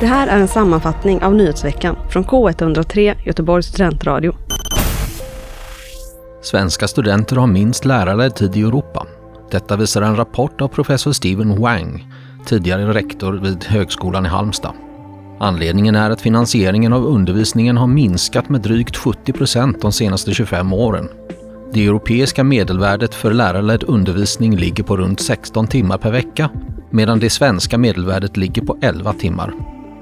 Det här är en sammanfattning av nyhetsveckan från K103 Göteborgs Studentradio. Svenska studenter har minst lärarledd tid i Europa. Detta visar en rapport av professor Steven Wang, tidigare rektor vid högskolan i Halmstad. Anledningen är att finansieringen av undervisningen har minskat med drygt 70% de senaste 25 åren. Det europeiska medelvärdet för lärarledd undervisning ligger på runt 16 timmar per vecka, medan det svenska medelvärdet ligger på 11 timmar.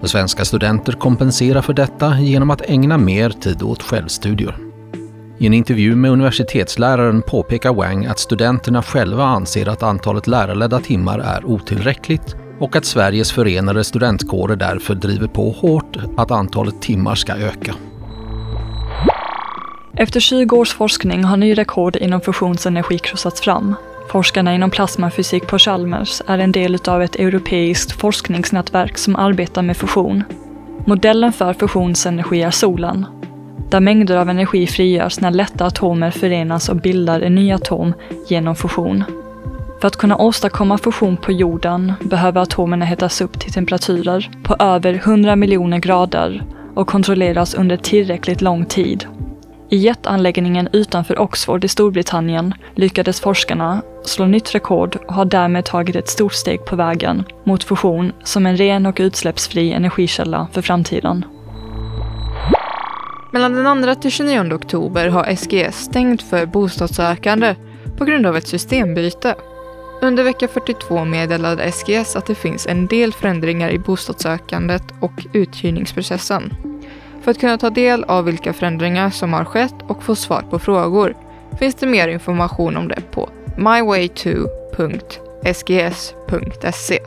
Och svenska studenter kompenserar för detta genom att ägna mer tid åt självstudier. I en intervju med universitetsläraren påpekar Wang att studenterna själva anser att antalet lärarledda timmar är otillräckligt och att Sveriges förenade studentkårer därför driver på hårt att antalet timmar ska öka. Efter 20 års forskning har ny rekord inom fusionsenergi krossats fram. Forskarna inom plasmafysik på Chalmers är en del av ett europeiskt forskningsnätverk som arbetar med fusion. Modellen för fusionsenergi är solen, där mängder av energi frigörs när lätta atomer förenas och bildar en ny atom genom fusion. För att kunna åstadkomma fusion på jorden behöver atomerna hettas upp till temperaturer på över 100 miljoner grader och kontrolleras under tillräckligt lång tid. I jätteanläggningen utanför Oxford i Storbritannien lyckades forskarna slå nytt rekord och har därmed tagit ett stort steg på vägen mot fusion som en ren och utsläppsfri energikälla för framtiden. Mellan den 2 till 29 oktober har SGS stängt för bostadssökande på grund av ett systembyte. Under vecka 42 meddelade SGS att det finns en del förändringar i bostadssökandet och uthyrningsprocessen. För att kunna ta del av vilka förändringar som har skett och få svar på frågor finns det mer information om det på myway2.sgs.se.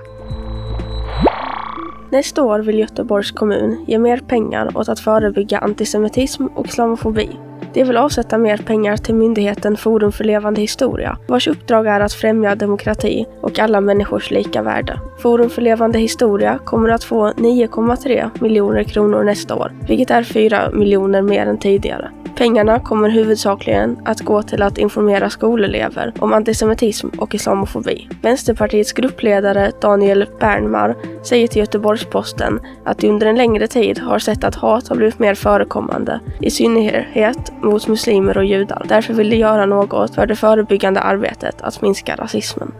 Nästa år vill Göteborgs kommun ge mer pengar åt att förebygga antisemitism och islamofobi. De vill avsätta mer pengar till myndigheten Forum för levande historia, vars uppdrag är att främja demokrati och alla människors lika värde. Forum för levande historia kommer att få 9,3 miljoner kronor nästa år, vilket är 4 miljoner mer än tidigare. Pengarna kommer huvudsakligen att gå till att informera skolelever om antisemitism och islamofobi. Vänsterpartiets gruppledare Daniel Bernmar säger till Göteborgsposten att de under en längre tid har sett att hat har blivit mer förekommande, i synnerhet mot muslimer och judar. Därför vill de göra något för det förebyggande arbetet att minska rasismen.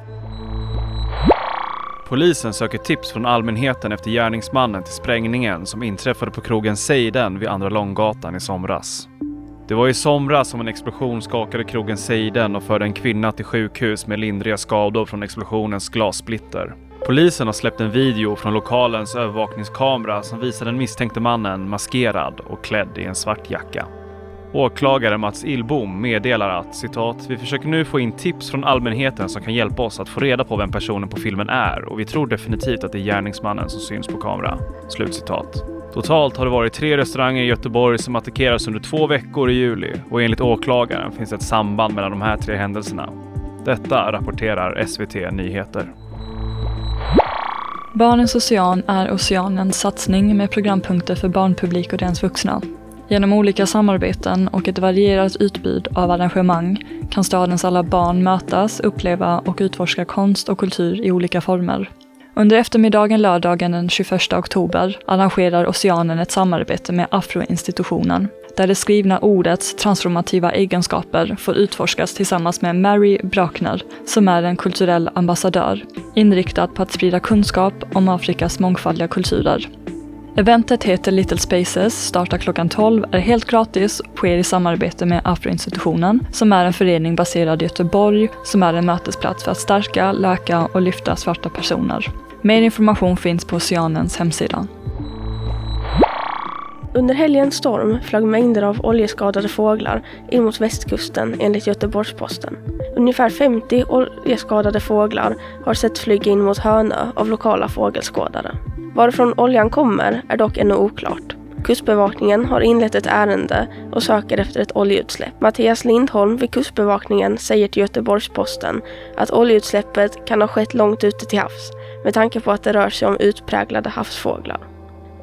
Polisen söker tips från allmänheten efter gärningsmannen till sprängningen som inträffade på krogen Seiden vid Andra Långgatan i somras. Det var i somras som en explosion skakade krogen Seiden och förde en kvinna till sjukhus med lindriga skador från explosionens glassplitter. Polisen har släppt en video från lokalens övervakningskamera som visar den misstänkte mannen maskerad och klädd i en svart jacka. Åklagare Mats Ilbom meddelar att, citat, vi försöker nu få in tips från allmänheten som kan hjälpa oss att få reda på vem personen på filmen är och vi tror definitivt att det är gärningsmannen som syns på kamera. Slutcitat. Totalt har det varit 3 restauranger i Göteborg som attackerats under 2 veckor i juli och enligt åklagaren finns ett samband mellan de här 3 händelserna. Detta rapporterar SVT Nyheter. Barnens ocean är Oceanens satsning med programpunkter för barnpublik och dens vuxna. Genom olika samarbeten och ett varierat utbud av arrangemang kan stadens alla barn mötas, uppleva och utforska konst och kultur i olika former. Under eftermiddagen lördagen den 21 oktober arrangerar Oceanen ett samarbete med Afroinstitutionen, där det skrivna ordets transformativa egenskaper får utforskas tillsammans med Mary Brackner, som är en kulturell ambassadör, inriktad på att sprida kunskap om Afrikas mångfaldiga kulturer. Eventet heter Little Spaces, startar klockan 12, är helt gratis och sker i samarbete med Afroinstitutionen, som är en förening baserad i Göteborg som är en mötesplats för att stärka, läka och lyfta svarta personer. Mer information finns på Oceanens hemsida. Under helgens storm flög mängder av oljeskadade fåglar in mot västkusten enligt Göteborgsposten. Ungefär 50 oljeskadade fåglar har sett flyga in mot Hönö av lokala fågelskådare. Varifrån oljan kommer är dock ännu oklart. Kustbevakningen har inlett ett ärende och söker efter ett oljeutsläpp. Mattias Lindholm vid Kustbevakningen säger till Göteborgsposten att oljeutsläppet kan ha skett långt ute till havs med tanke på att det rör sig om utpräglade havsfåglar.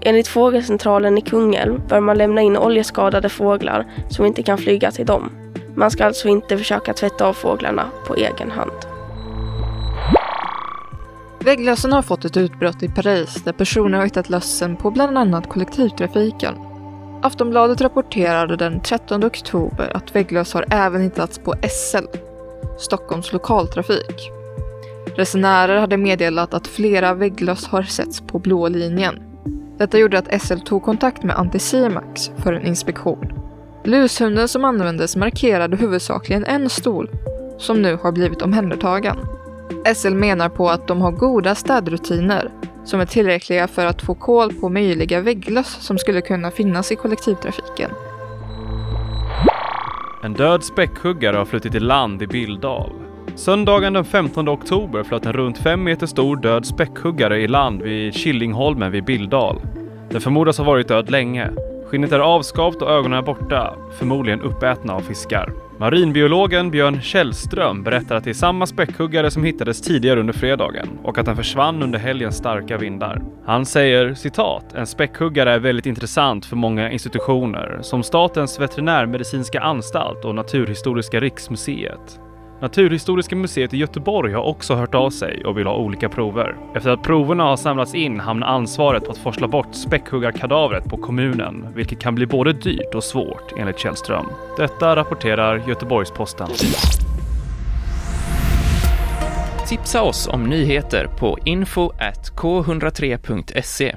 Enligt Fågelcentralen i Kungälv bör man lämna in oljeskadade fåglar som inte kan flyga till dem. Man ska alltså inte försöka tvätta av fåglarna på egen hand. Vägglössen har fått ett utbrott i Paris där personer har hittat lössen på bland annat kollektivtrafiken. Aftonbladet rapporterade den 13 oktober att vägglöss har även hittats på SL, Stockholms lokaltrafik. Resenärer hade meddelat att flera vägglöss har setts på blå linjen. Detta gjorde att SL tog kontakt med Anticimex för en inspektion. Lushunden som användes markerade huvudsakligen en stol som nu har blivit omhändertagen. SL menar på att de har goda städrutiner som är tillräckliga för att få koll på möjliga vägglöss som skulle kunna finnas i kollektivtrafiken. En död späckhuggare har flyttat i land i Bildal. Söndagen den 15 oktober flöt en runt 5 meter stor död späckhuggare i land vid Killingholmen vid Bildal. Den förmodas ha varit död länge. Skinnet är avskavt och ögonen är borta, förmodligen uppätna av fiskar. Marinbiologen Björn Källström berättar att det är samma späckhuggare som hittades tidigare under fredagen och att den försvann under helgens starka vindar. Han säger, citat, en späckhuggare är väldigt intressant för många institutioner som Statens veterinärmedicinska anstalt och Naturhistoriska riksmuseet. Naturhistoriska museet i Göteborg har också hört av sig och vill ha olika prover. Efter att proverna har samlats in hamnar ansvaret på att forsla bort späckhuggarkadavret på kommunen, vilket kan bli både dyrt och svårt enligt Källström. Detta rapporterar Göteborgsposten. Tipsa oss om nyheter på info@k103.se.